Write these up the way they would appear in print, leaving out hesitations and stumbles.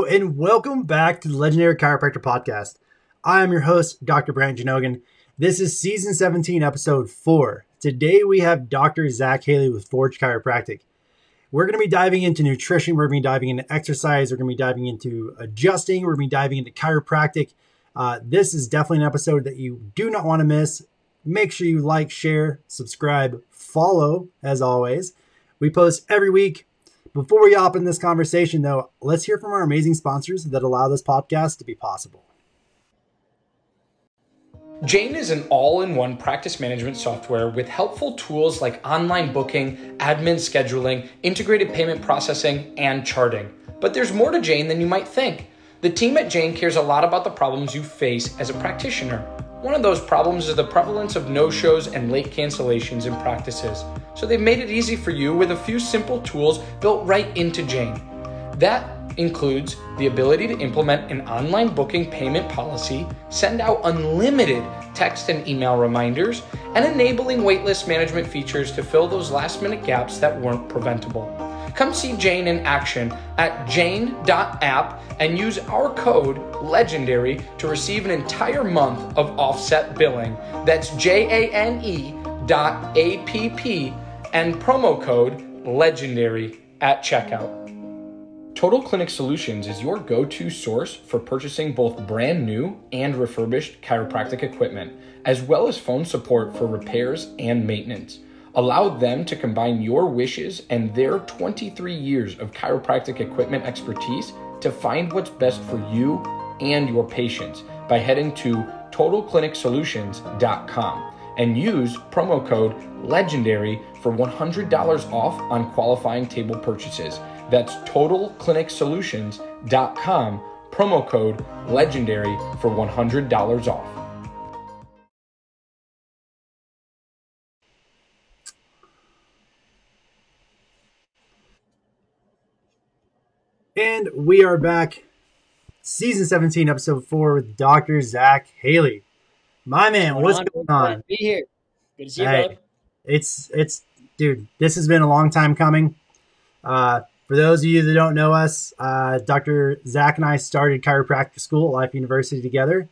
Hello, and welcome back to the Legendary Chiropractor Podcast. I am your host, Dr. Brent Janogan. This is Season 17, Episode 4. Today, we have Dr. Zach Haley with Forge Chiropractic. We're going to be diving into nutrition. We're going to be diving into exercise. We're going to be diving into adjusting. We're going to be diving into chiropractic. This is definitely an episode that you do not want to miss. Make sure you like, share, subscribe, follow, as always. We post every week. Before we hop in this conversation, though, let's hear from our amazing sponsors that allow this podcast to be possible. Jane is an all-in-one practice management software with helpful tools like online booking, admin scheduling, integrated payment processing, and charting. But there's more to Jane than you might think. The team at Jane cares a lot about the problems you face as a practitioner. One of those problems is the prevalence of no-shows and late cancellations in practices. So they've made it easy for you with a few simple tools built right into Jane. That includes the ability to implement an online booking payment policy, send out unlimited text and email reminders, and enabling waitlist management features to fill those last-minute gaps that weren't preventable. Come see Jane in action at jane.app and use our code LEGENDARY to receive an entire month of offset billing. That's JANE.app and promo code LEGENDARY at checkout. Total Clinic Solutions is your go-to source for purchasing both brand new and refurbished chiropractic equipment, as well as phone support for repairs and maintenance. Allow them to combine your wishes and their 23 years of chiropractic equipment expertise to find what's best for you and your patients by heading to totalclinicsolutions.com and use promo code LEGENDARY for $100 off on qualifying table purchases. That's totalclinicsolutions.com, promo code LEGENDARY for $100 off. And we are back, Season 17, Episode 4, with Dr. Zach Haley. My man, what's going on? Good to be here. Good to see you, bud. Dude, this has been a long time coming. For those of you that don't know us, Dr. Zach and I started chiropractic school at Life University together,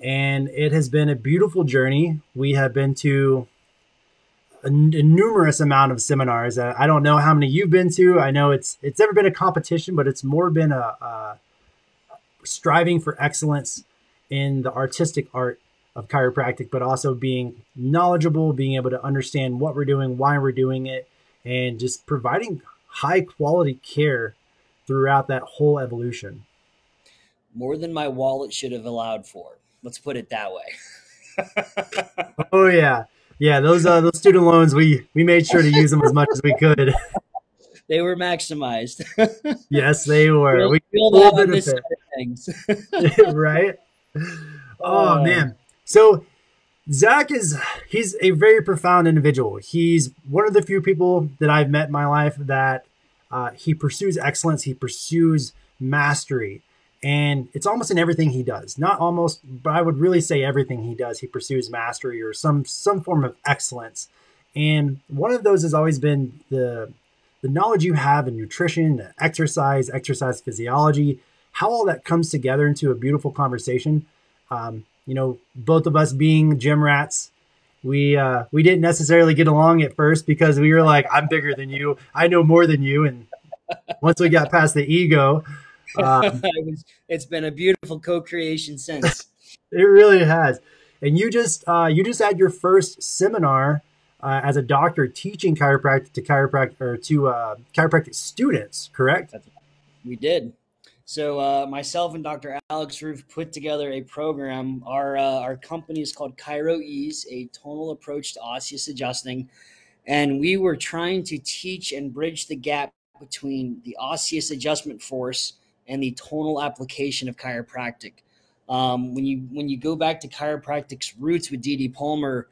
and it has been a beautiful journey. We have been to a numerous amount of seminars. I don't know how many you've been to. I know it's never been a competition, but it's more been a striving for excellence in the artistic art of chiropractic, but also being knowledgeable, being able to understand what we're doing, why we're doing it, and just providing high quality care throughout that whole evolution. More than my wallet should have allowed for. Let's put it that way. Oh yeah. Yeah, those student loans, we made sure to use them as much as we could. They were maximized. Yes, they were. We right? Oh man. So Zach he's a very profound individual. He's one of the few people that I've met in my life that he pursues excellence. He pursues mastery, and it's almost in everything he does. Not almost, but I would really say everything he does, he pursues mastery or some form of excellence. And one of those has always been the knowledge you have in nutrition, exercise physiology, how all that comes together into a beautiful conversation. You know, both of us being gym rats, we didn't necessarily get along at first because we were like, I'm bigger than you, I know more than you. And once we got past the ego, it's been a beautiful co-creation since. It really has. And you just had your first seminar as a doctor teaching chiropractic to chiropractic students, correct? We did. So myself and Dr. Alex Roof put together a program. Our company is called ChiroEase, a tonal approach to osseous adjusting, and we were trying to teach and bridge the gap between the osseous adjustment force and the tonal application of chiropractic. When you go back to chiropractic's roots with D.D. Palmer,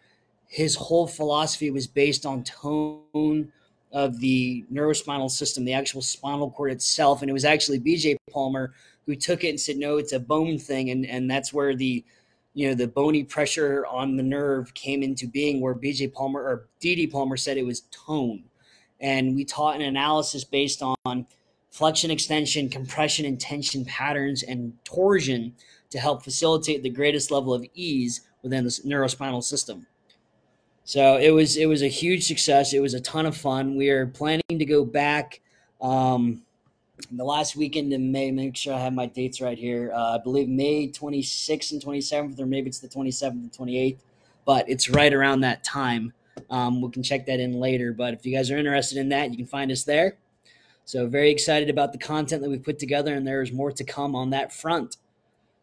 his whole philosophy was based on tone of the neurospinal system, the actual spinal cord itself. And it was actually B.J. Palmer who took it and said, no, it's a bone thing. And that's where the bony pressure on the nerve came into being, where B.J. Palmer or D.D. Palmer said it was tone. And we taught an analysis based on flexion extension, compression and tension patterns, and torsion to help facilitate the greatest level of ease within the neurospinal system. So it was a huge success. It was a ton of fun. We are planning to go back the last weekend in May. Make sure I have my dates right here. I believe May 26th and 27th, or maybe it's the 27th and 28th, but it's right around that time. We can check that in later, but if you guys are interested in that, you can find us there. So very excited about the content that we've put together, and there is more to come on that front.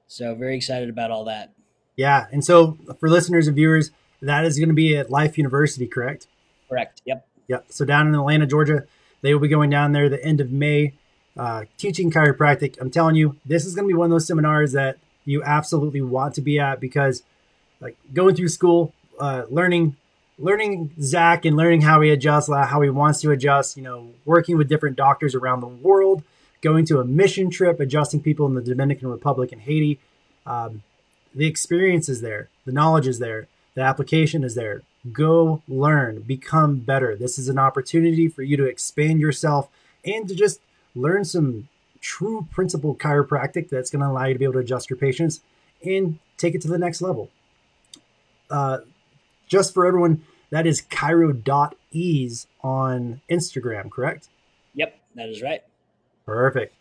So very excited about all that. Yeah. And so for listeners and viewers, that is going to be at Life University, correct? Correct. Yep. Yep. So down in Atlanta, Georgia, they will be going down there the end of May, teaching chiropractic. I'm telling you, this is going to be one of those seminars that you absolutely want to be at, because like going through school, learning Zach and learning how he adjusts, how he wants to adjust, you know, working with different doctors around the world, going to a mission trip, adjusting people in the Dominican Republic and Haiti. The experience is there. The knowledge is there. The application is there. Go learn, become better. This is an opportunity for you to expand yourself and to just learn some true principle chiropractic that's going to allow you to be able to adjust your patients and take it to the next level. Just for everyone, that is chiro.ease on Instagram, correct? Yep, that is right. Perfect.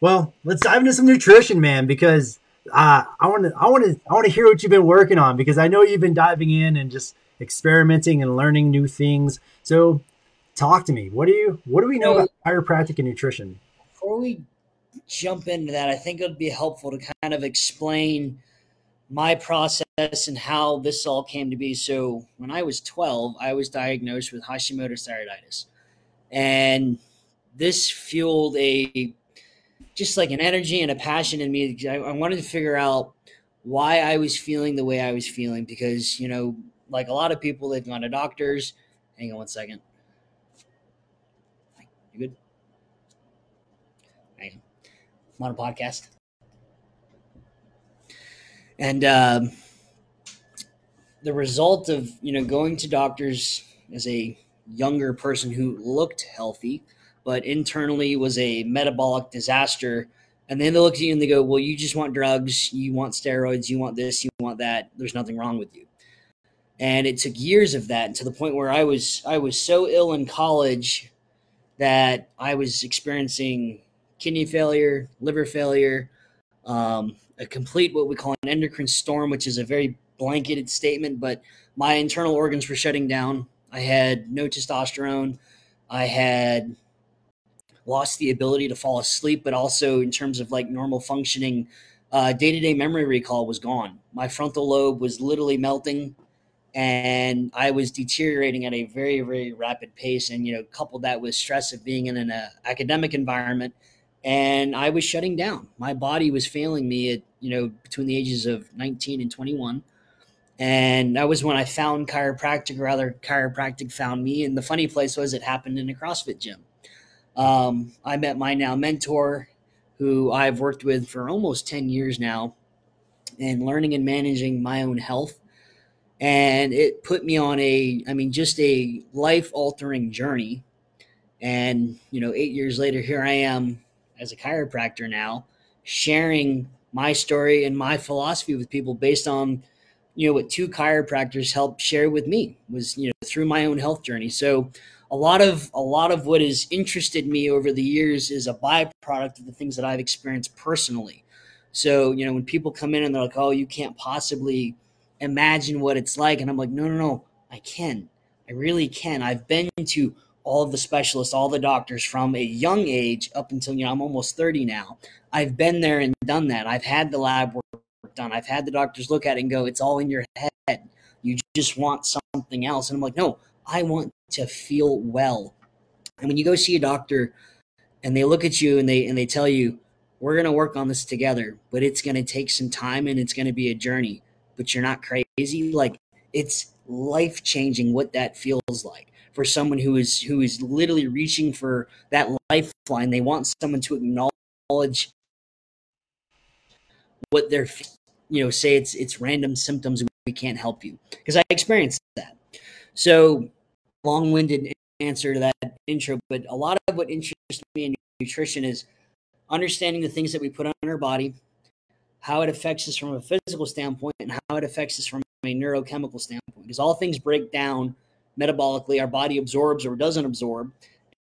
Well, let's dive into some nutrition, man, because I want to hear what you've been working on, because I know you've been diving in and just experimenting and learning new things. So talk to me. What do we know about chiropractic and nutrition? Before we jump into that, I think it would be helpful to kind of explain my process and how this all came to be. So when I was 12, I was diagnosed with Hashimoto's thyroiditis, and this fueled just like an energy and a passion in me. I wanted to figure out why I was feeling the way I was feeling, because, you know, like a lot of people, they've gone to doctors. Hang on one second. You good? Hang on. I'm on a podcast. And the result of, you know, going to doctors as a younger person who looked healthy, but internally was a metabolic disaster. And then they look at you and they go, well, you just want drugs, you want steroids, you want this, you want that. There's nothing wrong with you. And it took years of that, to the point where I was so ill in college that I was experiencing kidney failure, liver failure, a complete what we call an endocrine storm, which is a very blanketed statement, but my internal organs were shutting down. I had no testosterone. I had lost the ability to fall asleep, but also in terms of like normal functioning, day-to-day memory recall was gone. My frontal lobe was literally melting, and I was deteriorating at a very, very rapid pace. And, you know, coupled that with stress of being in an academic environment, and I was shutting down. My body was failing me at, you know, between the ages of 19 and 21. And that was when I found chiropractic, or rather chiropractic found me. And the funny place was, it happened in a CrossFit gym. I met my now mentor, who I've worked with for almost 10 years now, and learning and managing my own health. And it put me on just a life-altering journey. And, you know, 8 years later, here I am as a chiropractor now, sharing my story and my philosophy with people based on, you know, what two chiropractors helped share with me was, you know, through my own health journey. So a lot of what has interested me over the years is a byproduct of the things that I've experienced personally. So, you know, when people come in and they're like, oh, you can't possibly imagine what it's like. And I'm like, no, I can. I really can. I've been to all of the specialists, all the doctors from a young age up until, you know, I'm almost 30 now. I've been there and done that. I've had the lab work done. I've had the doctors look at it and go, it's all in your head. You just want something else. And I'm like, no, I want to feel well. And when you go see a doctor and they look at you and they tell you, we're going to work on this together, but it's going to take some time and it's going to be a journey, but you're not crazy. Like, it's life changing what that feels like for someone who is literally reaching for that lifeline. They want someone to acknowledge what they're, you know, say it's random symptoms. We can't help you, because I experienced that. So long-winded answer to that intro, but a lot of what interests me in nutrition is understanding the things that we put on our body, how it affects us from a physical standpoint, and how it affects us from a neurochemical standpoint. Because all things break down metabolically, our body absorbs or doesn't absorb,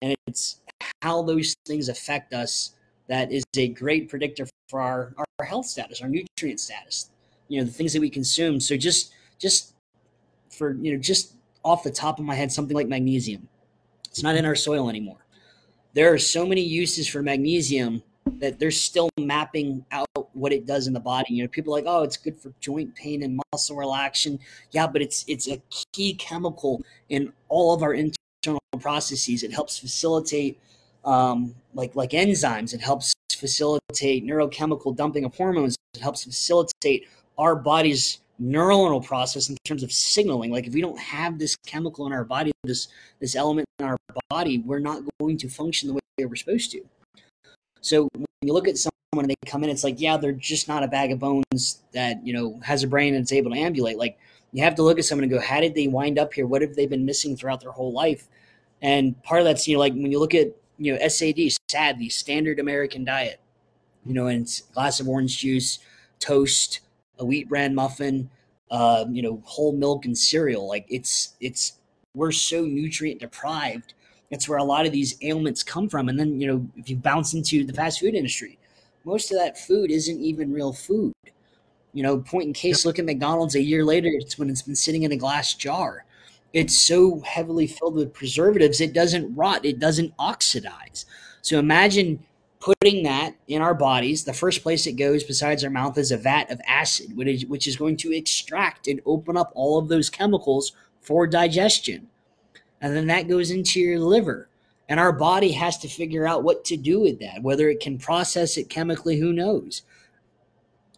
and it's how those things affect us that is a great predictor for our health status, our nutrient status, the things that we consume. So just off the top of my head, something like magnesium. It's not in our soil anymore. There are so many uses for magnesium that they're still mapping out what it does in the body. People are like, oh, it's good for joint pain and muscle relaxation. Yeah, but it's a key chemical in all of our internal processes. It helps facilitate like enzymes. It helps facilitate neurochemical dumping of hormones. It helps facilitate our body's neuronal process in terms of signaling. Like if we don't have this chemical in our body, this element in our body, we're not going to function the way we're supposed to. So when you look at someone and they come in, it's like, yeah, they're just not a bag of bones that, has a brain and it's able to ambulate. Like you have to look at someone and go, how did they wind up here? What have they been missing throughout their whole life? And part of that's, like when you look at, SAD, the standard American diet, and it's a glass of orange juice, toast, a wheat bran muffin, whole milk and cereal. Like we're so nutrient deprived. That's where a lot of these ailments come from. And then, if you bounce into the fast food industry, most of that food isn't even real food. Point in case, look at McDonald's a year later, it's when it's been sitting in a glass jar. It's so heavily filled with preservatives, it doesn't rot, it doesn't oxidize. So imagine putting that in our bodies. The first place it goes besides our mouth is a vat of acid, which is going to extract and open up all of those chemicals for digestion. And then that goes into your liver. And our body has to figure out what to do with that, whether it can process it chemically, who knows?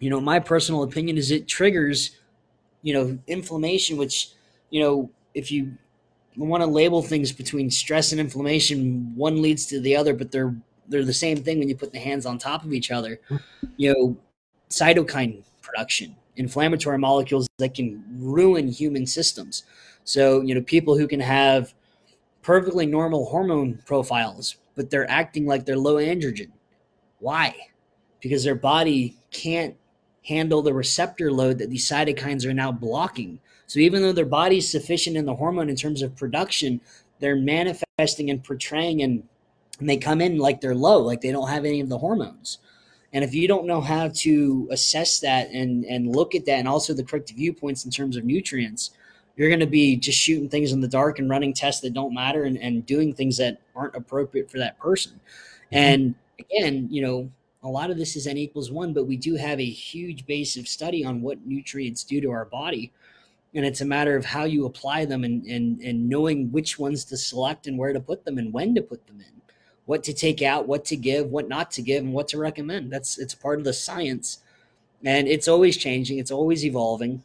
My personal opinion is it triggers, inflammation, which, if you want to label things between stress and inflammation, one leads to the other, but they're the same thing when you put the hands on top of each other. Cytokine production, inflammatory molecules that can ruin human systems. So, people who can have perfectly normal hormone profiles, but they're acting like they're low androgen. Why? Because their body can't handle the receptor load that these cytokines are now blocking. So even though their body's sufficient in the hormone in terms of production, they're manifesting and portraying, and they come in like they're low, like they don't have any of the hormones. And if you don't know how to assess that and look at that, and also the correct viewpoints in terms of nutrients, you're going to be just shooting things in the dark and running tests that don't matter and doing things that aren't appropriate for that person. And again, a lot of this is N equals 1, but we do have a huge base of study on what nutrients do to our body. And it's a matter of how you apply them and knowing which ones to select and where to put them and when to put them in, what to take out, what to give, what not to give, and what to recommend. It's part of the science, and it's always changing. It's always evolving,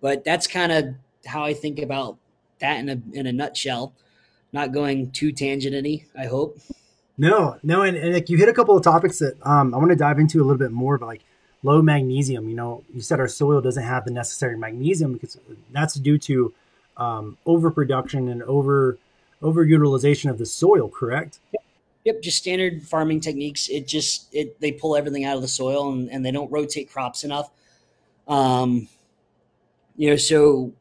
but that's kind of how I think about that in a nutshell. Not going too tangent-y, I hope. No. And like you hit a couple of topics that I want to dive into a little bit more, but like low magnesium, you said our soil doesn't have the necessary magnesium because that's due to overproduction and overutilization of the soil, correct? Yep. Just standard farming techniques. They pull everything out of the soil and they don't rotate crops enough. So a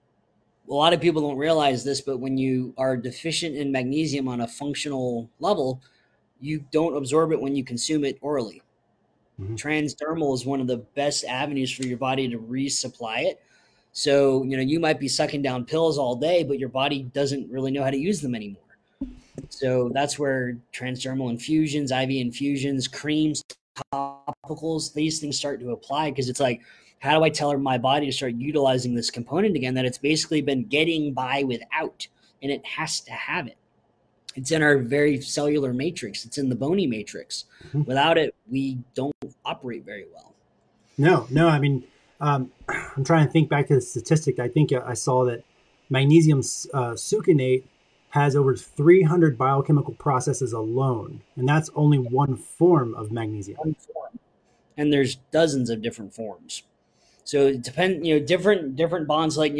lot of people don't realize this, but when you are deficient in magnesium on a functional level, you don't absorb it when you consume it orally. Mm-hmm. Transdermal is one of the best avenues for your body to resupply it. So, you might be sucking down pills all day, but your body doesn't really know how to use them anymore. So that's where transdermal infusions, IV infusions, creams, topicals, these things start to apply, because it's like, how do I tell my body to start utilizing this component again that it's basically been getting by without, and it has to have it? It's in our very cellular matrix. It's in the bony matrix. Mm-hmm. Without it, we don't operate very well. No. I mean, I'm trying to think back to the statistic. I think I saw that magnesium succinate has over 300 biochemical processes alone, and that's only one form of magnesium. One form. And there's dozens of different forms. So it depends, different bonds, like,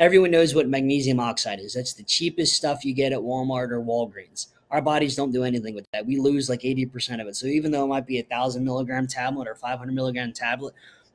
everyone knows what magnesium oxide is. That's the cheapest stuff you get at Walmart or Walgreens. Our bodies don't do anything with that. We lose like 80% of it. So even though it might be 1,000 milligram tablet or 500 milligram tablet,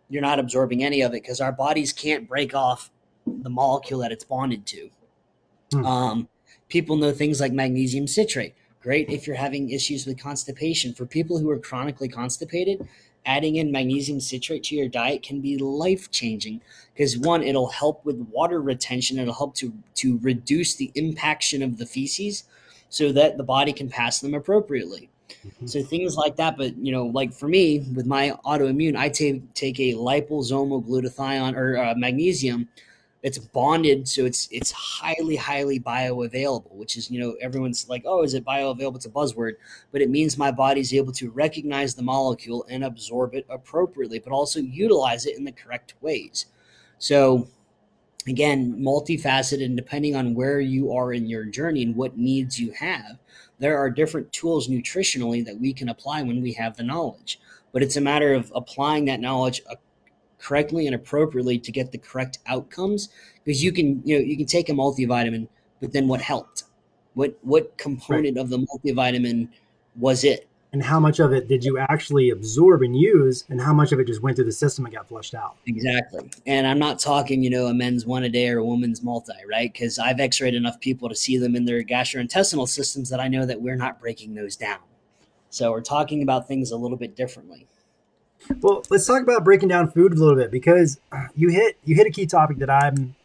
you're not absorbing any of it because our bodies can't break off the molecule that it's bonded to. People know things like magnesium citrate. Great if you're having issues with constipation. For people who are chronically constipated, adding in magnesium citrate to your diet can be life-changing because, one, it'll help with water retention. It'll help to reduce the impaction of the feces so that the body can pass them appropriately. So things like that. But, you know, like for me, with my autoimmune, I take a liposomal glutathione or magnesium. It's bonded, so it's highly, highly bioavailable, which is, you know, everyone's like, oh, is it bioavailable? It's a buzzword, but it means my body's able to recognize the molecule and absorb it appropriately, but also utilize it in the correct ways. So again, multifaceted, and depending on where you are in your journey and what needs you have, there are different tools nutritionally that we can apply when we have the knowledge, but it's a matter of applying that knowledge correctly and appropriately to get the correct outcomes. Because you can, you know, you can take a multivitamin, but then what helped? What component of the multivitamin was it? And how much of it did you actually absorb and use, and how much of it just went through the system and got flushed out? Exactly. And I'm not talking, you know, a men's one a day or a woman's multi, right? Because I've x-rayed enough people to see them in their gastrointestinal systems that I know that we're not breaking those down. So we're talking about things a little bit differently. Well, let's talk about breaking down food a little bit, because you hit a key topic that I'm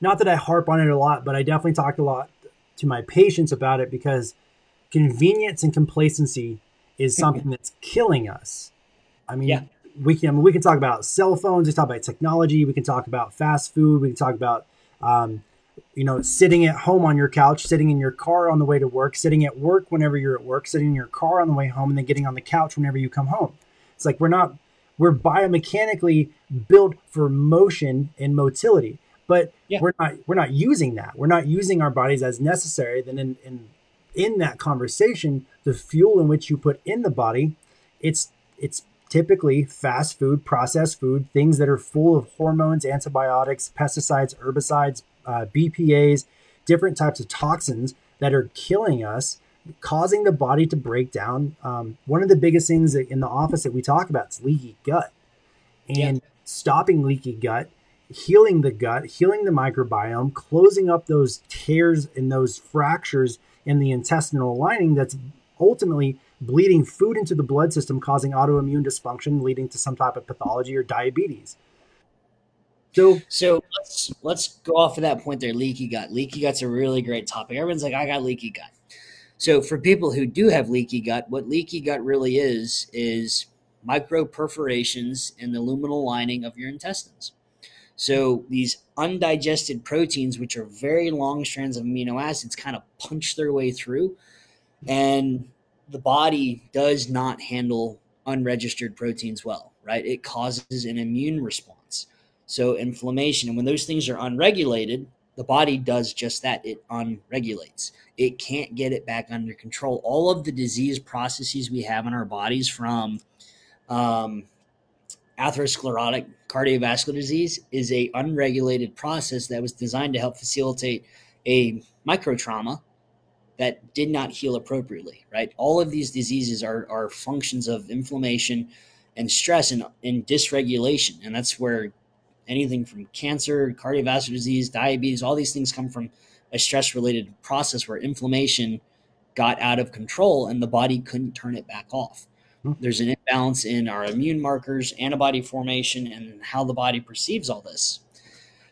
not that I harp on it a lot, but I definitely talked a lot to my patients about it, because convenience and complacency is something that's killing us. I mean, we can talk about cell phones, we can talk about technology, we can talk about fast food, we can talk about you know, sitting at home on your couch, sitting in your car on the way to work, sitting at work whenever you're at work, sitting in your car on the way home, and then getting on the couch whenever you come home. It's like we're biomechanically built for motion and motility, but we're not using that. We're not using our bodies as necessary. Then in that conversation, the fuel in which you put in the body, it's typically fast food, processed food, things that are full of hormones, antibiotics, pesticides, herbicides, BPAs, different types of toxins that are killing us, causing the body to break down. One of the biggest things that in the office that we talk about is leaky gut, and stopping leaky gut, healing the gut, healing the microbiome, closing up those tears and those fractures in the intestinal lining that's ultimately bleeding food into the blood system, causing autoimmune dysfunction, leading to some type of pathology or diabetes. So let's go off of that point there. Leaky gut. Leaky gut's a really great topic. Everyone's like, I got leaky gut. So for people who do have leaky gut, what leaky gut really is micro perforations in the luminal lining of your intestines. So these undigested proteins, which are very long strands of amino acids, kind of punch their way through, and the body does not handle unregistered proteins well, right? It causes an immune response, so inflammation. And when those things are unregulated, the body does just that. It unregulates. It can't get it back under control. All of the disease processes we have in our bodies, from atherosclerotic cardiovascular disease, is a unregulated process that was designed to help facilitate a microtrauma that did not heal appropriately, right? All of these diseases are functions of inflammation and stress and dysregulation. And that's where anything from cancer, cardiovascular disease, diabetes, all these things come from a stress-related process where inflammation got out of control and the body couldn't turn it back off. There's an imbalance in our immune markers, antibody formation, and how the body perceives all this.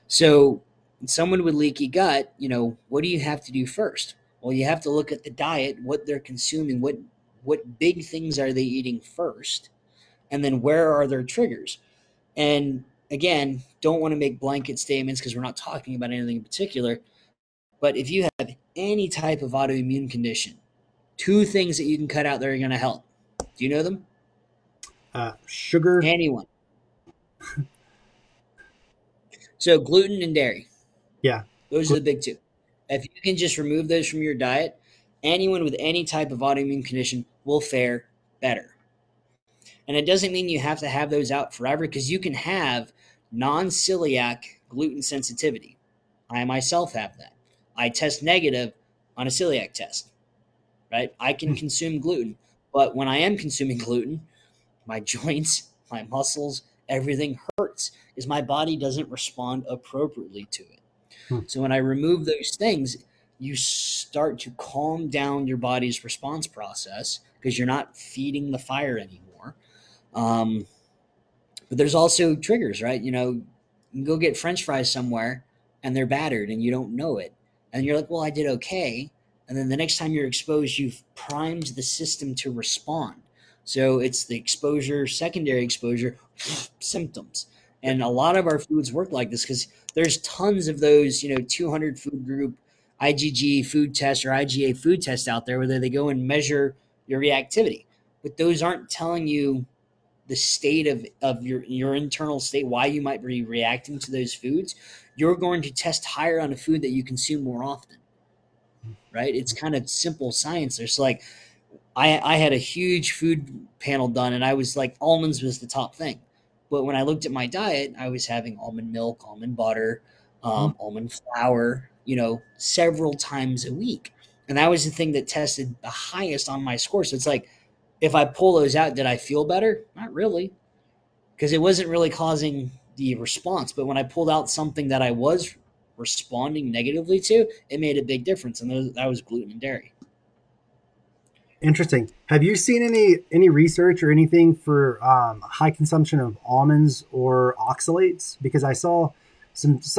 So someone with leaky gut, you know, what do you have to do first? Well, you have to look at the diet, what they're consuming, what big things are they eating first, and then where are their triggers? And again, don't want to make blanket statements because we're not talking about anything in particular. But if you have any type of autoimmune condition, two things that you can cut out that are going to help. Do you know them? Sugar. Anyone. So gluten and dairy. Yeah. Those are the big two. If you can just remove those from your diet, anyone with any type of autoimmune condition will fare better. And it doesn't mean you have to have those out forever, because you can have non-celiac gluten sensitivity. I myself have that. I test negative on a celiac test. right? I can consume gluten, but when I am consuming gluten, my joints, my muscles, everything hurts because my body doesn't respond appropriately to it. So when I remove those things, you start to calm down your body's response process because you're not feeding the fire anymore. But there's also triggers, right? You know, you can go get French fries somewhere and they're battered and you don't know it. And you're like, well, I did okay. And then the next time you're exposed, you've primed the system to respond. So it's the exposure, secondary exposure, symptoms. And a lot of our foods work like this because there's tons of those, you know, 200 food group IgG food test or IgA food test out there where they go and measure your reactivity. But those aren't telling you the state of your internal state, why you might be reacting to those foods. You're going to test higher on a food that you consume more often, right? It's kind of simple science. There's like, I had a huge food panel done and I was like, almonds was the top thing. But when I looked at my diet, I was having almond milk, almond butter, almond flour, you know, several times a week. And that was the thing that tested the highest on my score. So it's like, if I pull those out, did I feel better? Not really, because it wasn't really causing the response. But when I pulled out something that I was responding negatively to, it made a big difference. And that was gluten and dairy. Interesting. Have you seen any research or anything for high consumption of almonds or oxalates? Because I saw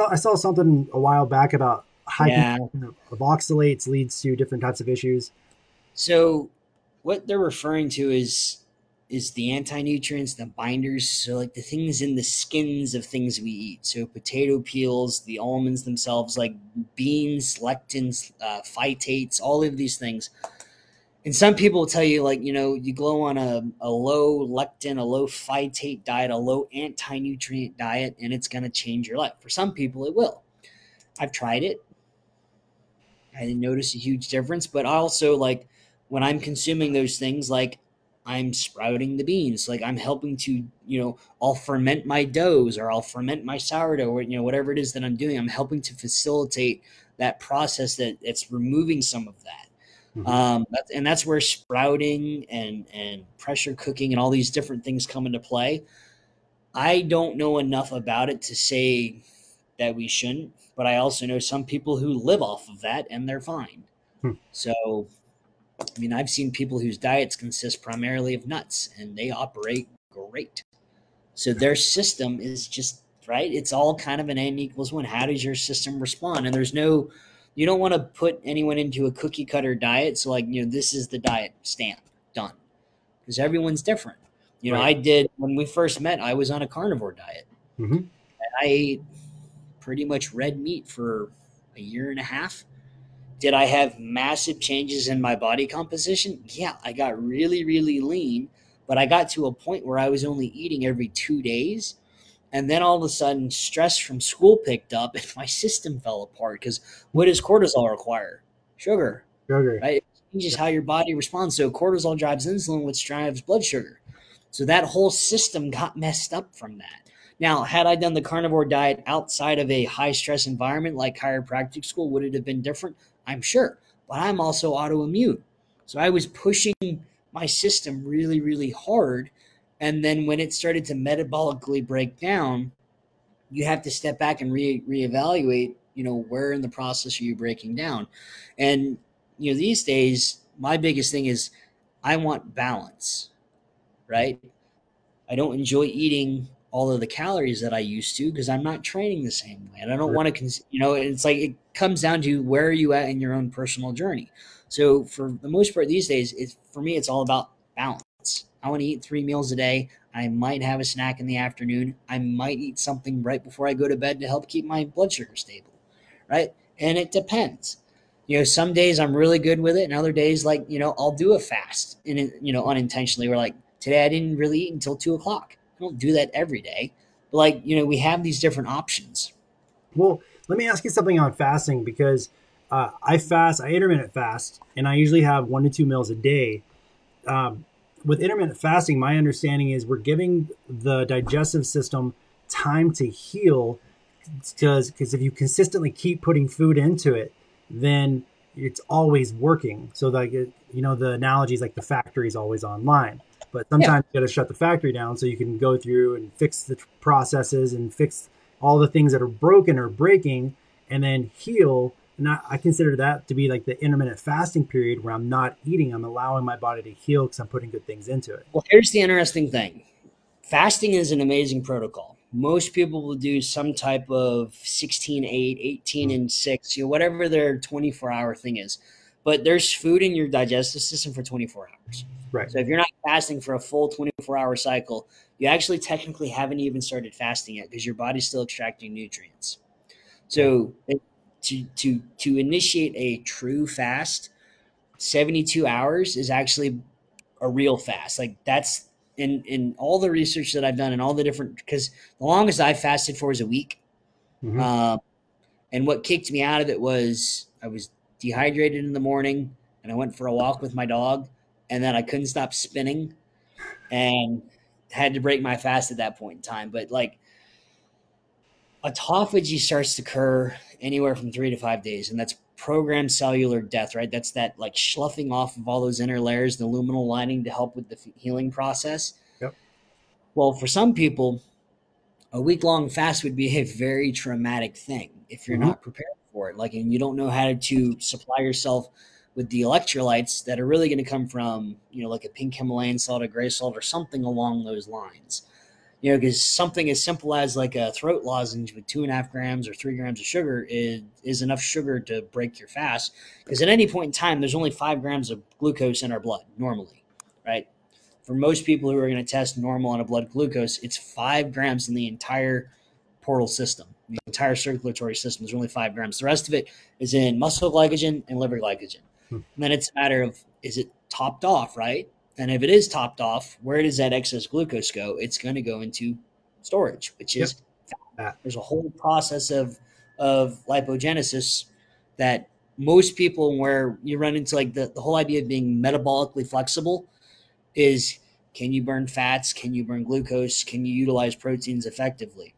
I saw something a while back about high consumption of oxalates leads to different types of issues. So what they're referring to is the anti-nutrients, the binders, so like the things in the skins of things we eat. So potato peels, the almonds themselves, like beans, lectins, phytates, all of these things. And some people will tell you, like, you know, you go on a low lectin, a low phytate diet, a low anti-nutrient diet, and it's going to change your life. For some people, it will. I've tried it. I didn't notice a huge difference. But I also, like, when I'm consuming those things, like, I'm sprouting the beans. Like, I'm helping to, you know, I'll ferment my doughs or I'll ferment my sourdough or, you know, whatever it is that I'm doing. I'm helping to facilitate that process that it's removing some of that. And that's where sprouting and pressure cooking and all these different things come into play. I don't know enough about it to say that we shouldn't, but I also know some people who live off of that and they're fine. So, I mean, I've seen people whose diets consist primarily of nuts and they operate great. So their system is just, right? It's all kind of an N equals one. How does your system respond? And there's no... You don't want to put anyone into a cookie cutter diet. So like, you know, this is the diet stamp done because everyone's different. You know, right. I did when we first met, I was on a carnivore diet. And I ate pretty much red meat for a year and a half. Did I have massive changes in my body composition? Yeah, I got really, really lean, but I got to a point where I was only eating every 2 days. And then all of a sudden, stress from school picked up and my system fell apart because what does cortisol require? Sugar. Right? It changes how your body responds. So cortisol drives insulin, which drives blood sugar. So that whole system got messed up from that. Now, had I done the carnivore diet outside of a high-stress environment like chiropractic school, would it have been different? I'm sure. But I'm also autoimmune. So I was pushing my system really, really hard. And then when it started to metabolically break down, you have to step back and reevaluate, you know, where in the process are you breaking down? And, you know, these days, my biggest thing is I want balance, right? I don't enjoy eating all of the calories that I used to because I'm not training the same way. And I don't want to, you know, it's like it comes down to where are you at in your own personal journey. So for the most part these days, for me, it's all about balance. I want to eat 3 meals a day. I might have a snack in the afternoon. I might eat something right before I go to bed to help keep my blood sugar stable, right? And it depends. You know, some days I'm really good with it, and other days, like, you know, I'll do a fast, and, you know, unintentionally. We're like, today I didn't really eat until 2 o'clock. I don't do that every day. But, like, you know, we have these different options. Well, let me ask you something on fasting because I intermittent fast, and I usually have 1 to 2 meals a day. With intermittent fasting, my understanding is we're giving the digestive system time to heal because if you consistently keep putting food into it, then it's always working. So like, you know, the analogy is like the factory's always online, but sometimes you got to shut the factory down so you can go through and fix the processes and fix all the things that are broken or breaking and then heal. And I consider that to be like the intermittent fasting period where I'm not eating. I'm allowing my body to heal because I'm putting good things into it. Well, here's the interesting thing. Fasting is an amazing protocol. Most people will do some type of 16, 8, 18, and 6, you know, whatever their 24-hour thing is. But there's food in your digestive system for 24 hours. Right. So if you're not fasting for a full 24-hour cycle, you actually technically haven't even started fasting yet because your body's still extracting nutrients. So to initiate a true fast, 72 hours is actually a real fast. Like that's in all the research that I've done and all the different, because the longest I fasted for is a week. Mm-hmm. And what kicked me out of it was I was dehydrated in the morning and I went for a walk with my dog and then I couldn't stop spinning and had to break my fast at that point in time. But like autophagy starts to occur anywhere from 3 to 5 days. And that's programmed cellular death, right? That's that like sloughing off of all those inner layers, the luminal lining to help with the healing process. Yep. Well, for some people, a week-long fast would be a very traumatic thing if you're not prepared for it. Like, and you don't know how to supply yourself with the electrolytes that are really going to come from, you know, like a pink Himalayan salt, a gray salt, or something along those lines. You know, because something as simple as like a throat lozenge with 2.5 grams or 3 grams of sugar is enough sugar to break your fast. Because at any point in time, there's only 5 grams of glucose in our blood normally, right? For most people who are going to test normal on a blood glucose, it's 5 grams in the entire portal system, the entire circulatory system. There's only 5 grams. The rest of it is in muscle glycogen and liver glycogen. And then it's a matter of, is it topped off, right? And if it is topped off, where does that excess glucose go? It's going to go into storage, which is fat. There's a whole process of lipogenesis that most people, where you run into like the whole idea of being metabolically flexible is, can you burn fats? Can you burn glucose? Can you utilize proteins effectively?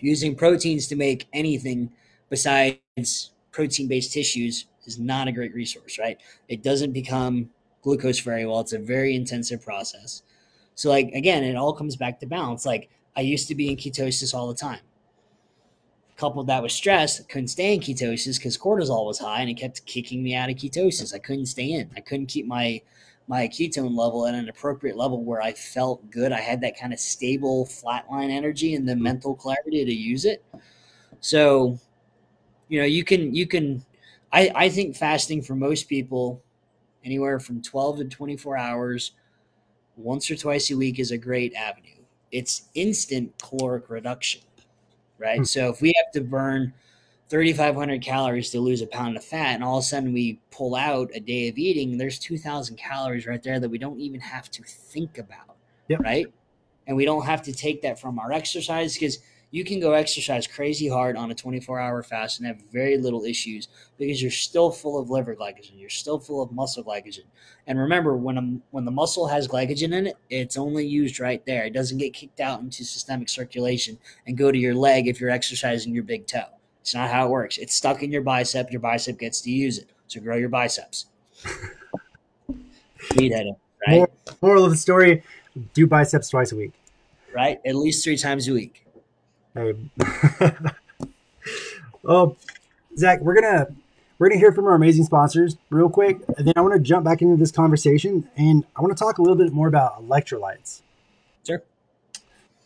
Using proteins to make anything besides protein-based tissues is not a great resource, right? It doesn't become glucose very well. It's a very intensive process. So like, again, it all comes back to balance. Like I used to be in ketosis all the time. Coupled that with stress, I couldn't stay in ketosis because cortisol was high and it kept kicking me out of ketosis. I couldn't stay in. I couldn't keep my ketone level at an appropriate level where I felt good. I had that kind of stable flatline energy and the mental clarity to use it. So, you know, I think fasting for most people anywhere from 12 to 24 hours, once or twice a week is a great avenue. It's instant caloric reduction, right? So if we have to burn 3,500 calories to lose a pound of fat and all of a sudden we pull out a day of eating, there's 2,000 calories right there that we don't even have to think about, right? And we don't have to take that from our exercise because you can go exercise crazy hard on a 24-hour fast and have very little issues because you're still full of liver glycogen. You're still full of muscle glycogen. And remember, when the muscle has glycogen in it, it's only used right there. It doesn't get kicked out into systemic circulation and go to your leg if you're exercising your big toe. It's not how it works. It's stuck in your bicep. Your bicep gets to use it. So grow your biceps. Need that in, right? Moral of the story, do biceps twice a week. Right? At least 3 times a week. Oh, Zach, we're gonna hear from our amazing sponsors real quick, and then I want to jump back into this conversation, and I want to talk a little bit more about electrolytes. Sure.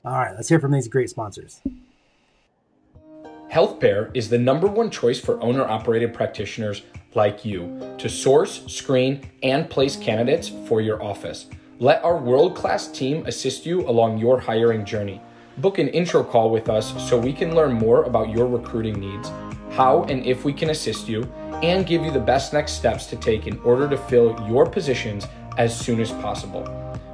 All right, let's hear from these great sponsors. HealthPair is the #1 choice for owner-operated practitioners like you to source, screen, and place candidates for your office. Let our world-class team assist you along your hiring journey. Book an intro call with us so we can learn more about your recruiting needs, how and if we can assist you, and give you the best next steps to take in order to fill your positions as soon as possible.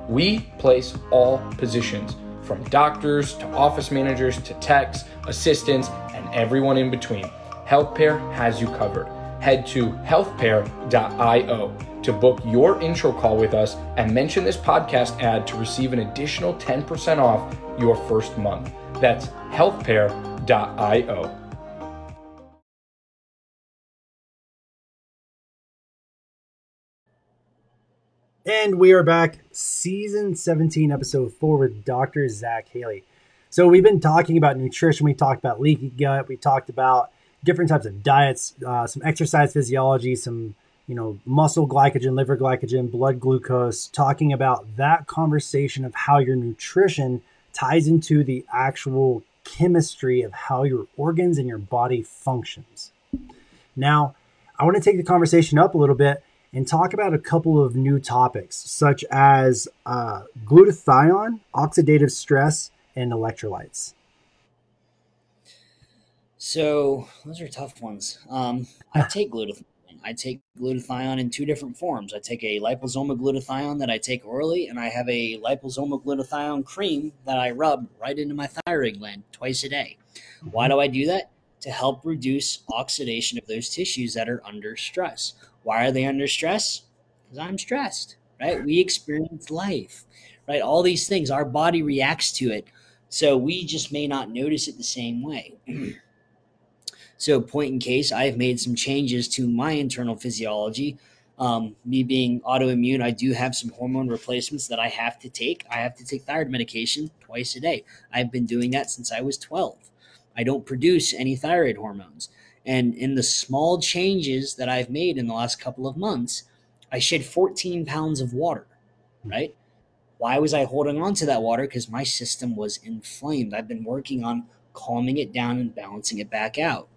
We place all positions, from doctors to office managers to techs, assistants, and everyone in between. HealthPair has you covered. Head to healthpair.io to book your intro call with us and mention this podcast ad to receive an additional 10% off your first month. That's healthpair.io. And we are back, season 17, episode 4 with Dr. Zach Haley. So we've been talking about nutrition. We talked about leaky gut. We talked about different types of diets, some exercise physiology, some muscle glycogen, liver glycogen, blood glucose, talking about that conversation of how your nutrition ties into the actual chemistry of how your organs and your body functions. Now, I want to take the conversation up a little bit and talk about a couple of new topics, such as glutathione, oxidative stress, and electrolytes. So those are tough ones. I take glutathione in two different forms. I take a liposomal glutathione that I take orally, and I have a liposomal glutathione cream that I rub right into my thyroid gland twice a day. Why do I do that? To help reduce oxidation of those tissues that are under stress. Why are they under stress? Because I'm stressed, right? We experience life, right? All these things, our body reacts to it. So we just may not notice it the same way. So point in case, I've made some changes to my internal physiology. Me being autoimmune, I do have some hormone replacements that I have to take. I have to take thyroid medication twice a day. I've been doing that since I was 12. I don't produce any thyroid hormones. And in the small changes that I've made in the last couple of months, I shed 14 pounds of water, right? Why was I holding on to that water? Because my system was inflamed. I've been working on calming it down and balancing it back out.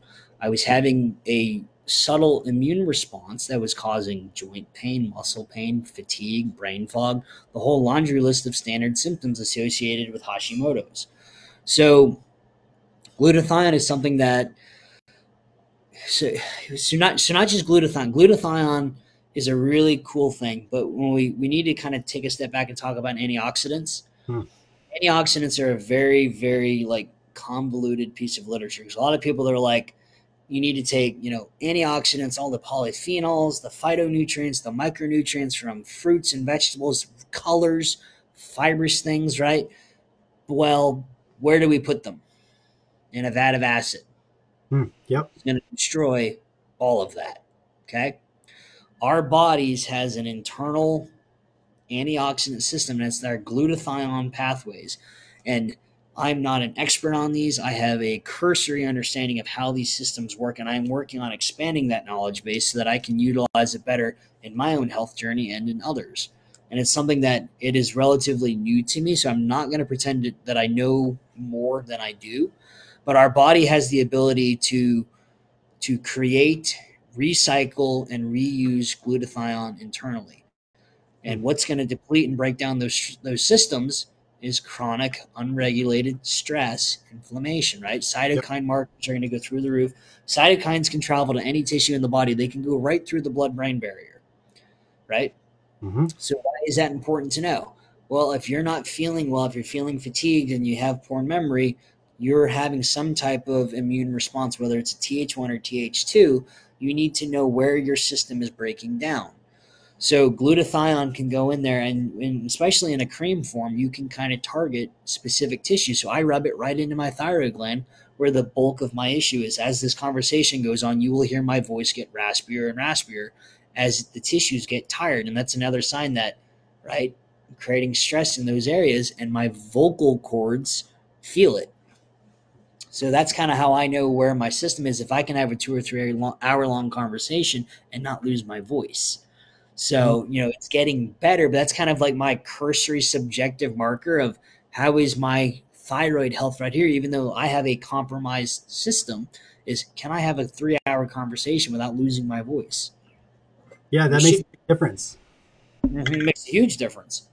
I was having a subtle immune response that was causing joint pain, muscle pain, fatigue, brain fog, the whole laundry list of standard symptoms associated with Hashimoto's. So glutathione is something that, so not just glutathione. Glutathione is a really cool thing, but when we need to kind of take a step back and talk about antioxidants. Antioxidants are a very, very convoluted piece of literature. There's a lot of people that are like, you need to take, antioxidants, all the polyphenols, the phytonutrients, the micronutrients from fruits and vegetables, colors, fibrous things, right? Well, where do we put them? In a vat of acid. Yep. It's going to destroy all of that, okay? Our bodies has an internal antioxidant system, and it's their glutathione pathways. And I'm not an expert on these. I have a cursory understanding of how these systems work, and I'm working on expanding that knowledge base so that I can utilize it better in my own health journey and in others. And it's something that it is relatively new to me, so I'm not going to pretend that I know more than I do. But our body has the ability to create, recycle, and reuse glutathione internally. And what's going to deplete and break down those systems is chronic, unregulated stress, inflammation, right? Cytokine markers are going to go through the roof. Cytokines can travel to any tissue in the body. They can go right through the blood-brain barrier, right? So why is that important to know? Well, if you're not feeling well, if you're feeling fatigued and you have poor memory, you're having some type of immune response, whether it's a Th1 or Th2, you need to know where your system is breaking down. So glutathione can go in there, and especially in a cream form, you can kind of target specific tissue. So I rub it right into my thyroid gland where the bulk of my issue is. As this conversation goes on, you will hear my voice get raspier and raspier as the tissues get tired. And that's another sign that, right, I'm creating stress in those areas, and my vocal cords feel it. So that's kind of how I know where my system is, if I can have a 2 or 3 hour long conversation and not lose my voice. So, it's getting better, but that's kind of like my cursory subjective marker of how is my thyroid health right here, even though I have a compromised system, is can I have a 3 hour conversation without losing my voice? Yeah, that makes a difference. It makes a huge difference.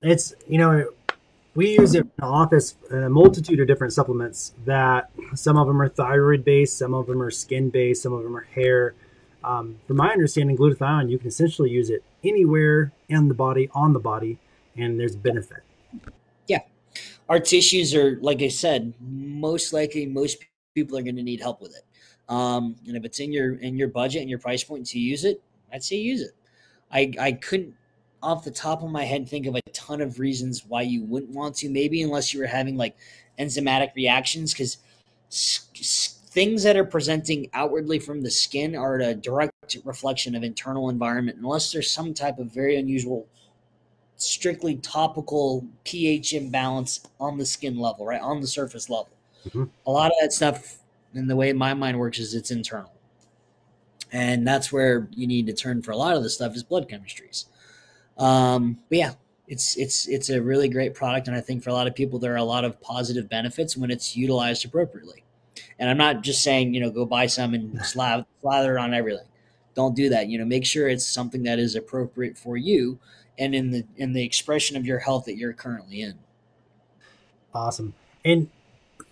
It's, we use it in the office in a multitude of different supplements that some of them are thyroid based, some of them are skin based, some of them are hair. From my understanding, glutathione, you can essentially use it anywhere in the body, on the body, and there's benefit. Yeah. Our tissues are, like I said, most likely most people are going to need help with it. And if it's in your budget and your price point to use it, I'd say use it. I couldn't off the top of my head think of a ton of reasons why you wouldn't want to, maybe unless you were having enzymatic reactions, because things that are presenting outwardly from the skin are a direct reflection of internal environment, unless there's some type of very unusual, strictly topical pH imbalance on the skin level, right? On the surface level. Mm-hmm. A lot of that stuff, and the way my mind works, is it's internal. And that's where you need to turn for a lot of the stuff is blood chemistries. But yeah, it's a really great product. And I think for a lot of people, there are a lot of positive benefits when it's utilized appropriately. And I'm not just saying, you know, go buy some and slather it on everything. Don't do that. You know, make sure it's something that is appropriate for you and in the expression of your health that you're currently in. Awesome. And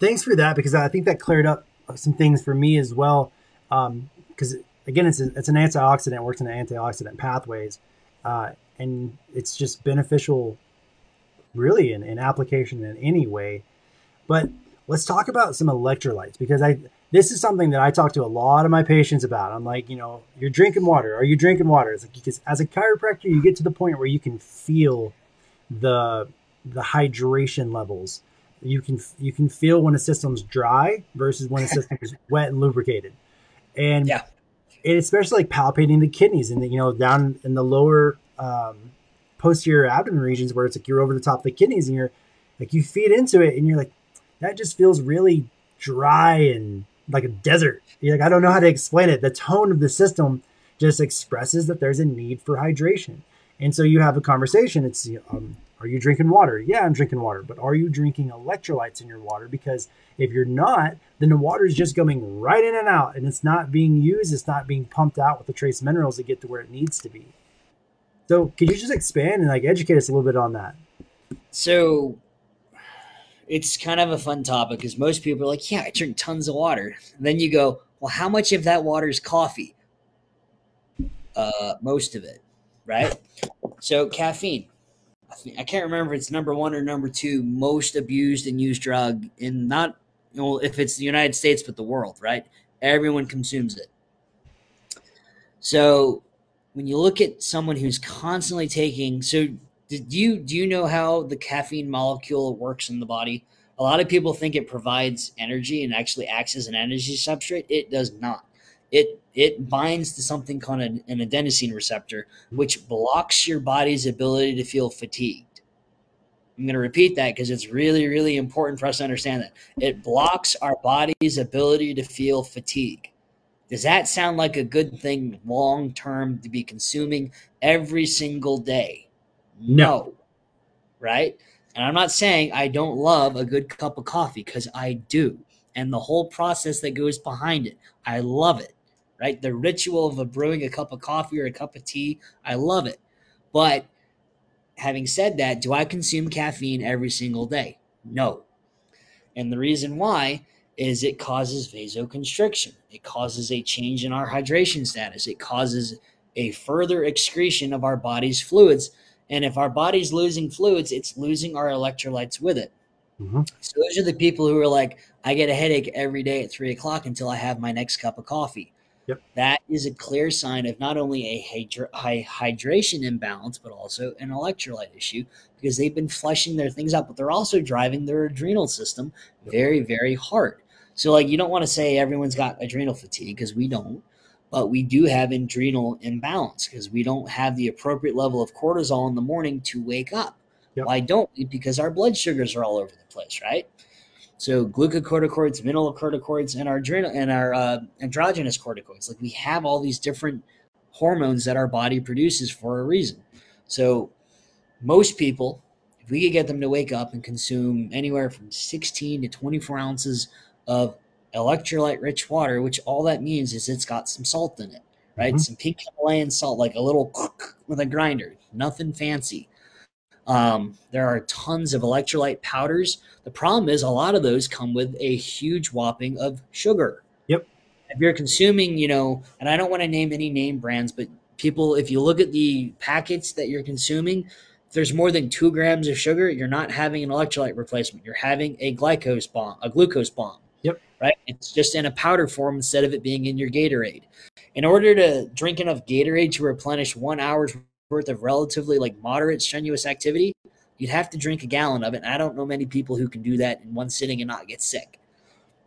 thanks for that, because I think that cleared up some things for me as well. Because again, it's an antioxidant, works in the antioxidant pathways, and it's just beneficial, really, in application in any way. But let's talk about some electrolytes, because this is something that I talk to a lot of my patients about. I'm like, you know, you're drinking water. Are you drinking water? It's like, because as a chiropractor, you get to the point where you can feel the hydration levels. You can feel when a system's dry versus when a system is wet and lubricated. And yeah, it's especially like palpating the kidneys and, you know, down in the lower posterior abdomen regions, where it's like you're over the top of the kidneys and you're like, you feed into it and you're like, that just feels really dry and like a desert. You're like, I don't know how to explain it. The tone of the system just expresses that there's a need for hydration. And so you have a conversation. It's, are you drinking water? Yeah, I'm drinking water. But are you drinking electrolytes in your water? Because if you're not, then the water is just going right in and out, and it's not being used. It's not being pumped out with the trace minerals to get to where it needs to be. So could you just expand and like educate us a little bit on that? So it's kind of a fun topic, because most people are like, yeah, I drink tons of water. And then you go, well, how much of that water is coffee? Most of it, right? So caffeine. I can't remember if it's number one or number two most abused and used drug in, not, well, if it's the United States, but the world, right? Everyone consumes it. So when you look at someone who's constantly taking, so do you know how the caffeine molecule works in the body? A lot of people think it provides energy and actually acts as an energy substrate. It does not. It binds to something called an adenosine receptor, which blocks your body's ability to feel fatigued. I'm going to repeat that because it's really, really important for us to understand that. It blocks our body's ability to feel fatigue. Does that sound like a good thing long-term to be consuming every single day? No. Right? And I'm not saying I don't love a good cup of coffee, because I do. And the whole process that goes behind it, I love it. Right? The ritual of brewing a cup of coffee or a cup of tea, I love it. But having said that, do I consume caffeine every single day? No. And the reason why is it causes vasoconstriction. It causes a change in our hydration status. It causes a further excretion of our body's fluids. And if our body's losing fluids, it's losing our electrolytes with it. Mm-hmm. So those are the people who are like, I get a headache every day at 3 o'clock until I have my next cup of coffee. Yep. That is a clear sign of not only a hydration imbalance, but also an electrolyte issue, because they've been flushing their things out, but they're also driving their adrenal system very, very hard. So like, you don't want to say everyone's got adrenal fatigue, because we don't, but we do have adrenal imbalance, because we don't have the appropriate level of cortisol in the morning to wake up. Yep. Why don't we? Because our blood sugars are all over the place, right? So glucocorticoids, mineralocorticoids, and our androgynous corticoids. Like, we have all these different hormones that our body produces for a reason. So most people, if we could get them to wake up and consume anywhere from 16 to 24 ounces of electrolyte-rich water, which all that means is it's got some salt in it, right? Mm-hmm. Some pink Himalayan salt, like a little with a grinder, nothing fancy. There are tons of electrolyte powders. The problem is a lot of those come with a huge whopping of sugar. Yep. If you're consuming, you know, and I don't want to name any name brands, but people, if you look at the packets that you're consuming, if there's more than 2 grams of sugar, you're not having an electrolyte replacement. You're having a glucose bomb. Yep. Right? It's just in a powder form instead of it being in your Gatorade. In order to drink enough Gatorade to replenish 1 hour's worth of relatively like moderate strenuous activity, you'd have to drink a gallon of it. And I don't know many people who can do that in one sitting and not get sick.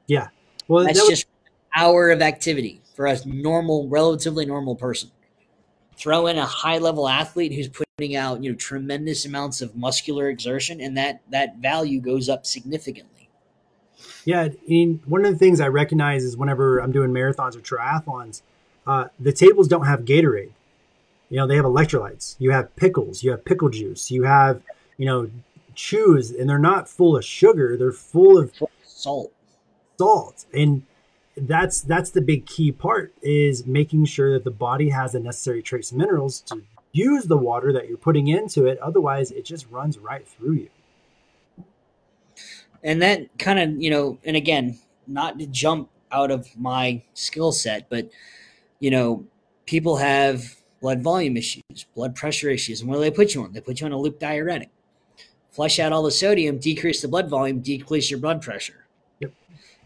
Yeah. Well, that's just hour of activity for a normal, relatively normal person. Throw in a high-level athlete who's putting out, tremendous amounts of muscular exertion, and that value goes up significantly. Yeah, one of the things I recognize is whenever I'm doing marathons or triathlons, the tables don't have Gatorade. They have electrolytes. You have pickles. You have pickle juice. You have, chews, and they're not full of sugar. They're full of salt. And that's the big key part, is making sure that the body has the necessary trace minerals to use the water that you're putting into it. Otherwise, it just runs right through you. And that kind of, and again, not to jump out of my skill set, but, people have blood volume issues, blood pressure issues. And what do they put you on? They put you on a loop diuretic. Flush out all the sodium, decrease the blood volume, decrease your blood pressure. Yep.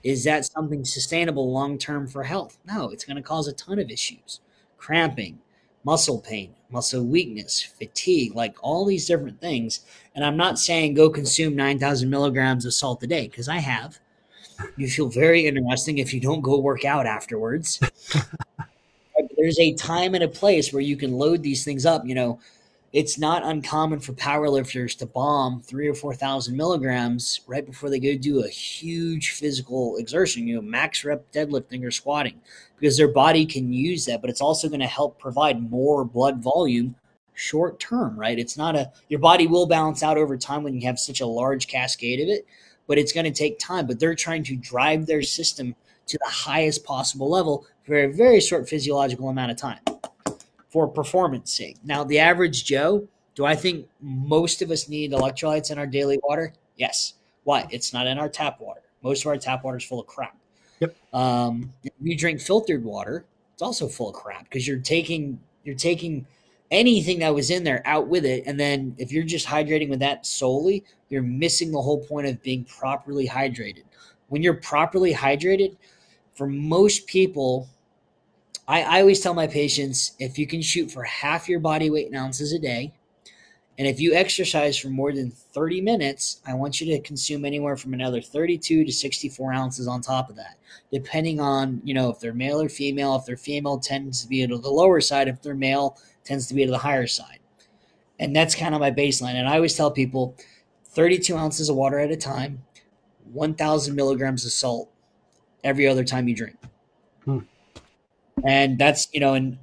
Is that something sustainable long-term for health? No, it's going to cause a ton of issues. Cramping, muscle pain, muscle weakness, fatigue, like all these different things. And I'm not saying go consume 9,000 milligrams of salt a day, because I have. You feel very interesting if you don't go work out afterwards. There's a time and a place where you can load these things up. It's not uncommon for powerlifters to bomb 3,000 or 4,000 milligrams right before they go do a huge physical exertion, max rep deadlifting or squatting, because their body can use that, but it's also going to help provide more blood volume short term, right? It's not your body will balance out over time when you have such a large cascade of it, but it's going to take time. But they're trying to drive their system to the highest possible level for a very short physiological amount of time, for performance sake. Now, the average Joe, do I think most of us need electrolytes in our daily water? Yes. Why? It's not in our tap water. Most of our tap water is full of crap. Yep. If you drink filtered water, it's also full of crap, because you're taking anything that was in there out with it. And then if you're just hydrating with that solely, you're missing the whole point of being properly hydrated. When you're properly hydrated, for most people, I always tell my patients, if you can shoot for half your body weight in ounces a day, and if you exercise for more than 30 minutes, I want you to consume anywhere from another 32 to 64 ounces on top of that, depending on, if they're male or female. If they're female, tends to be to the lower side. If they're male, tends to be to the higher side. And that's kind of my baseline. And I always tell people 32 ounces of water at a time, 1,000 milligrams of salt every other time you drink. And that's, and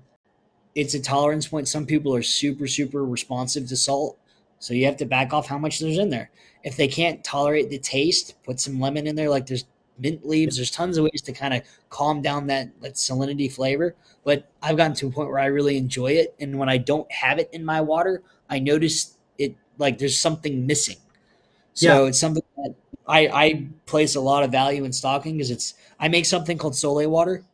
it's a tolerance point. Some people are super, super responsive to salt, so you have to back off how much there's in there. If they can't tolerate the taste, put some lemon in there. Like, there's mint leaves. There's tons of ways to kind of calm down that salinity flavor. But I've gotten to a point where I really enjoy it. And when I don't have it in my water, I notice it, like there's something missing. So It's something that I place a lot of value in stocking, because I make something called Sole water.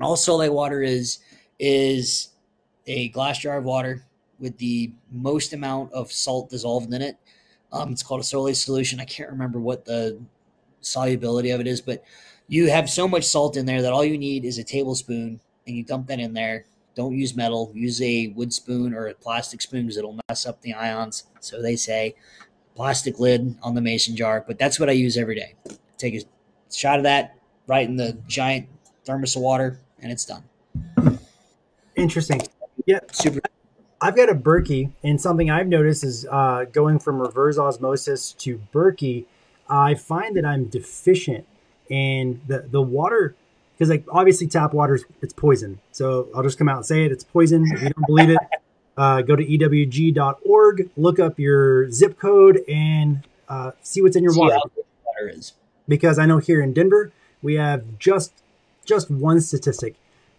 All Sole water is a glass jar of water with the most amount of salt dissolved in it. It's called a Sole solution. I can't remember what the solubility of it is, but you have so much salt in there that all you need is a tablespoon, and you dump that in there. Don't use metal. Use a wood spoon or a plastic spoon, because it'll mess up the ions, so they say. Plastic lid on the mason jar, but that's what I use every day. Take a shot of that right in the giant thermos of water, and it's done. Interesting. Yeah. Super. I've got a Berkey, and something I've noticed is going from reverse osmosis to Berkey, I find that I'm deficient in the water, because like obviously tap water, it's poison. So I'll just come out and say it. It's poison. If you don't believe it, go to EWG.org, look up your zip code, and see what's in your water. How good water is. Because I know here in Denver, we have just one statistic,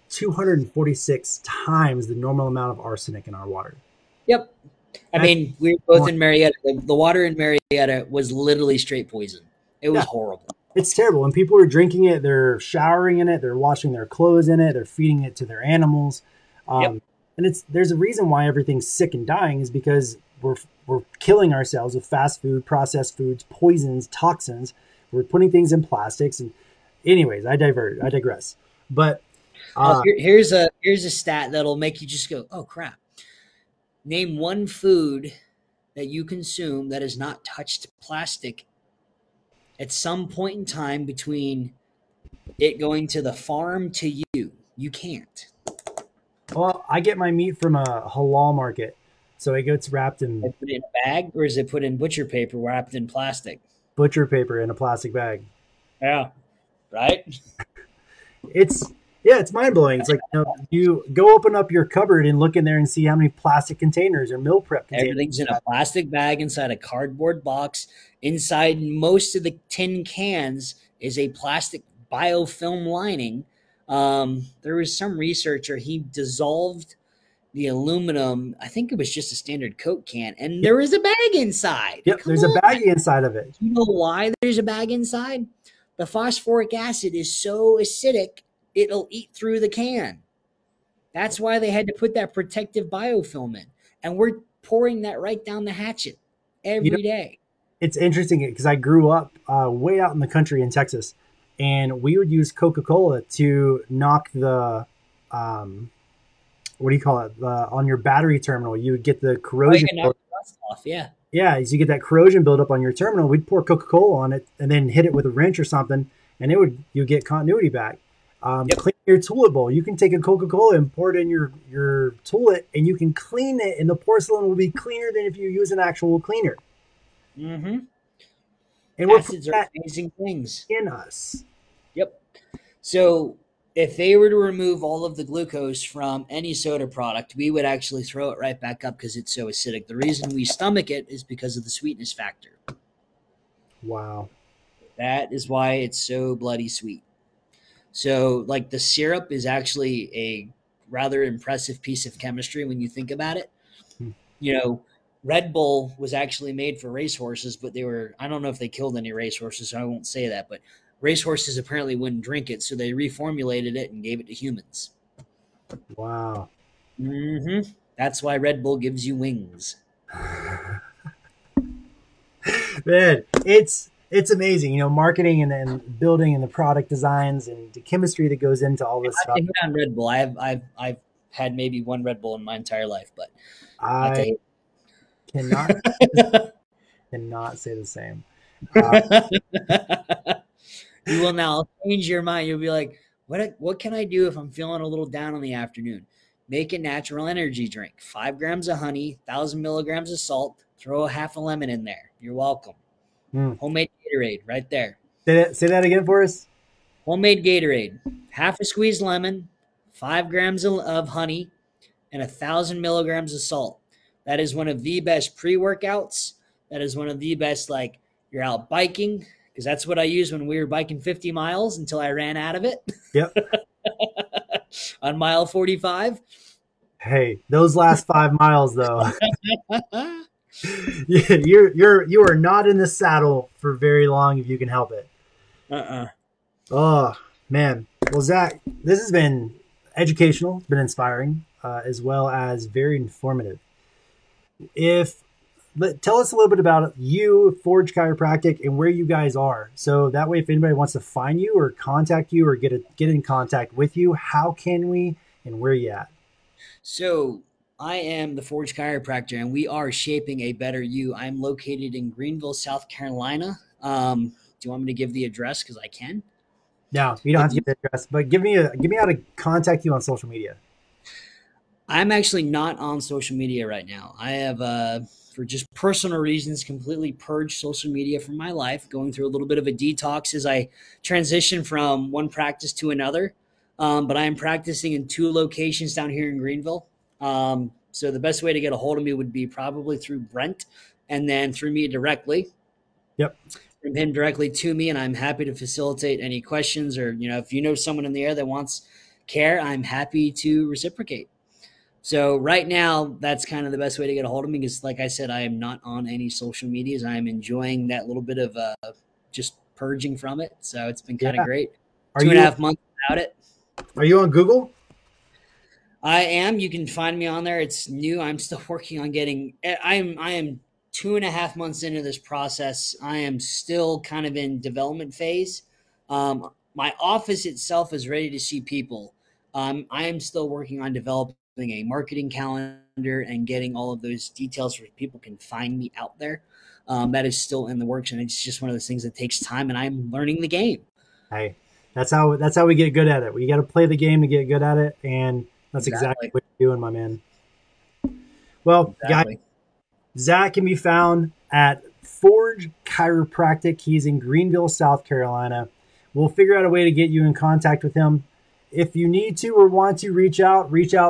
246 times the normal amount of arsenic in our water. Yep. I mean, we were both in Marietta. The water in Marietta was literally straight poison. It was horrible. It's terrible. When people are drinking it, they're showering in it, they're washing their clothes in it, they're feeding it to their animals. And there's a reason why everything's sick and dying, is because we're killing ourselves with fast food, processed foods, poisons, toxins. We're putting things in plastics. And anyways, I digress. But here's a stat that'll make you just go, oh, crap. Name one food that you consume that is not touched plastic at some point in time between it going to the farm to you. You can't. Well, I get my meat from a halal market. So it gets wrapped in... Is it put in a bag, or is it put in butcher paper wrapped in plastic? Butcher paper in a plastic bag. Yeah. Right? Yeah, it's mind-blowing. It's like, you go open up your cupboard and look in there and see how many plastic containers or meal prep containers. Everything's in a plastic bag inside a cardboard box. Inside most of the tin cans is a plastic biofilm lining. There was some researcher, he dissolved the aluminum, I think it was just a standard Coke can, and there is a bag inside. Yep, there's a bag inside of it. You know why there's a bag inside? The phosphoric acid is so acidic, it'll eat through the can. That's why they had to put that protective biofilm in. And we're pouring that right down the hatchet every day. It's interesting because I grew up way out in the country in Texas, and we would use Coca-Cola to knock the on your battery terminal. You would get the corrosion off. Yeah. Yeah. So you get that corrosion buildup on your terminal. We'd pour Coca-Cola on it and then hit it with a wrench or something, and you get continuity back. Clean your toilet bowl. You can take a Coca-Cola and pour it in your toilet, and you can clean it, and the porcelain will be cleaner than if you use an actual cleaner. Mm-hmm. And acids are amazing things in us. Yep. So if they were to remove all of the glucose from any soda product, we would actually throw it right back up because it's so acidic. The reason we stomach it is because of the sweetness factor. Wow. That is why it's so bloody sweet. So, like, the syrup is actually a rather impressive piece of chemistry when you think about it. You know, Red Bull was actually made for racehorses, but I don't know if they killed any racehorses, so I won't say that, but racehorses apparently wouldn't drink it, so they reformulated it and gave it to humans. Wow. Mm-hmm. That's why Red Bull gives you wings. Man, it's amazing. You know, marketing and then building and the product designs and the chemistry that goes into all this stuff. I think on Red Bull, I've had maybe one Red Bull in my entire life, but I cannot say the same. You will now change your mind. You'll be like, what can I do if I'm feeling a little down in the afternoon? Make a natural energy drink. 5 grams of honey, 1,000 milligrams of salt, throw a half a lemon in there. You're welcome. Homemade Gatorade right there. Say that again for us. Homemade Gatorade. Half a squeezed lemon, 5 grams of honey, and 1,000 milligrams of salt. That is one of the best pre-workouts. That is one of the best, like, you're out biking. Because that's what I used when we were biking 50 miles until I ran out of it. Yep. On mile 45. Hey, those last 5 miles, though. you are not in the saddle for very long if you can help it. Oh, man. Well, Zach, this has been educational. It's been inspiring, as well as very informative. Tell us a little bit about you, Forge Chiropractic, and where you guys are. So that way, if anybody wants to find you or contact you or get in contact with you, how can we, and where are you at? So I am the Forge Chiropractor, and we are shaping a better you. I'm located in Greenville, South Carolina. Do you want me to give the address? Because I can. No, you don't have to give the address, but give me how to contact you on social media. I'm actually not on social media right now. I have for just personal reasons, completely purged social media from my life, going through a little bit of a detox as I transition from one practice to another. But I am practicing in 2 locations down here in Greenville. So the best way to get a hold of me would be probably through Brent and then through me directly. Yep. From him directly to me. And I'm happy to facilitate any questions, or, if you know someone in the area that wants care, I'm happy to reciprocate. So right now, that's kind of the best way to get a hold of me, because, like I said, I am not on any social medias. I am enjoying that little bit of just purging from it. So it's been kind of great. 2.5 months without it. Are you on Google? I am. You can find me on there. It's new. I'm still working on getting – I am 2.5 months into this process. I am still kind of in development phase. My office itself is ready to see people. I am still working on developing a marketing calendar and getting all of those details where people can find me out there. That is still in the works, and it's just one of those things that takes time, and I'm learning the game. Hey, That's how we get good at it. We got to play the game to get good at it, and that's exactly what you're doing, my man. Well, guys, Zach can be found at Forge Chiropractic. He's in Greenville, South Carolina. We'll figure out a way to get you in contact with him. If you need to or want to reach out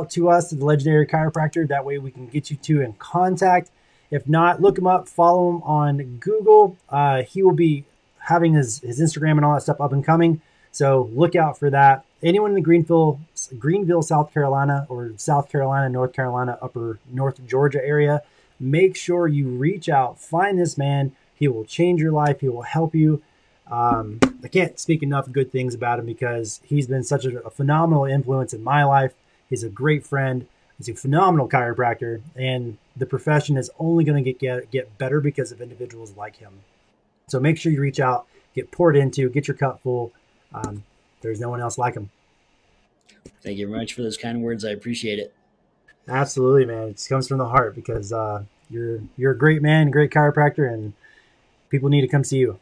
to us, the Legendary Chiropractor. That way we can get you two in contact. If not, look him up, follow him on Google. He will be having his Instagram and all that stuff up and coming. So look out for that. Anyone in the Greenville, South Carolina, or South Carolina, North Carolina, upper North Georgia area, make sure you reach out, find this man. He will change your life. He will help you. I can't speak enough good things about him because he's been such a phenomenal influence in my life. He's a great friend. He's a phenomenal chiropractor, and the profession is only going to get better because of individuals like him. So make sure you reach out, get poured into, get your cup full. There's no one else like him. Thank you very much for those kind words. I appreciate it. Absolutely, man. It comes from the heart because you're a great man, a great chiropractor, and people need to come see you.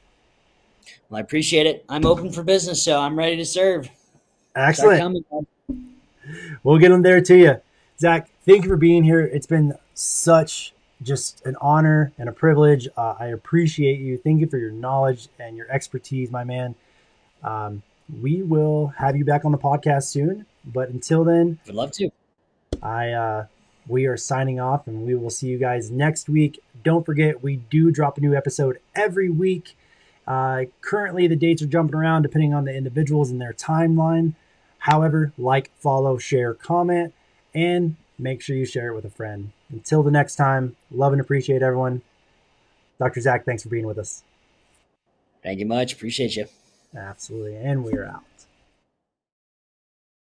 Well, I appreciate it. I'm open for business, so I'm ready to serve. Excellent. We'll get them there to you. Zach, thank you for being here. It's been such just an honor and a privilege. I appreciate you. Thank you for your knowledge and your expertise, my man. We will have you back on the podcast soon, but until then, I'd love to. We are signing off, and we will see you guys next week. Don't forget, we do drop a new episode every week. Currently the dates are jumping around depending on the individuals and their timeline. However, like, follow, share, comment, and make sure you share it with a friend. Until the next time, love and appreciate everyone. Dr. Zach, thanks for being with us. Thank you much. Appreciate you. Absolutely. And we're out.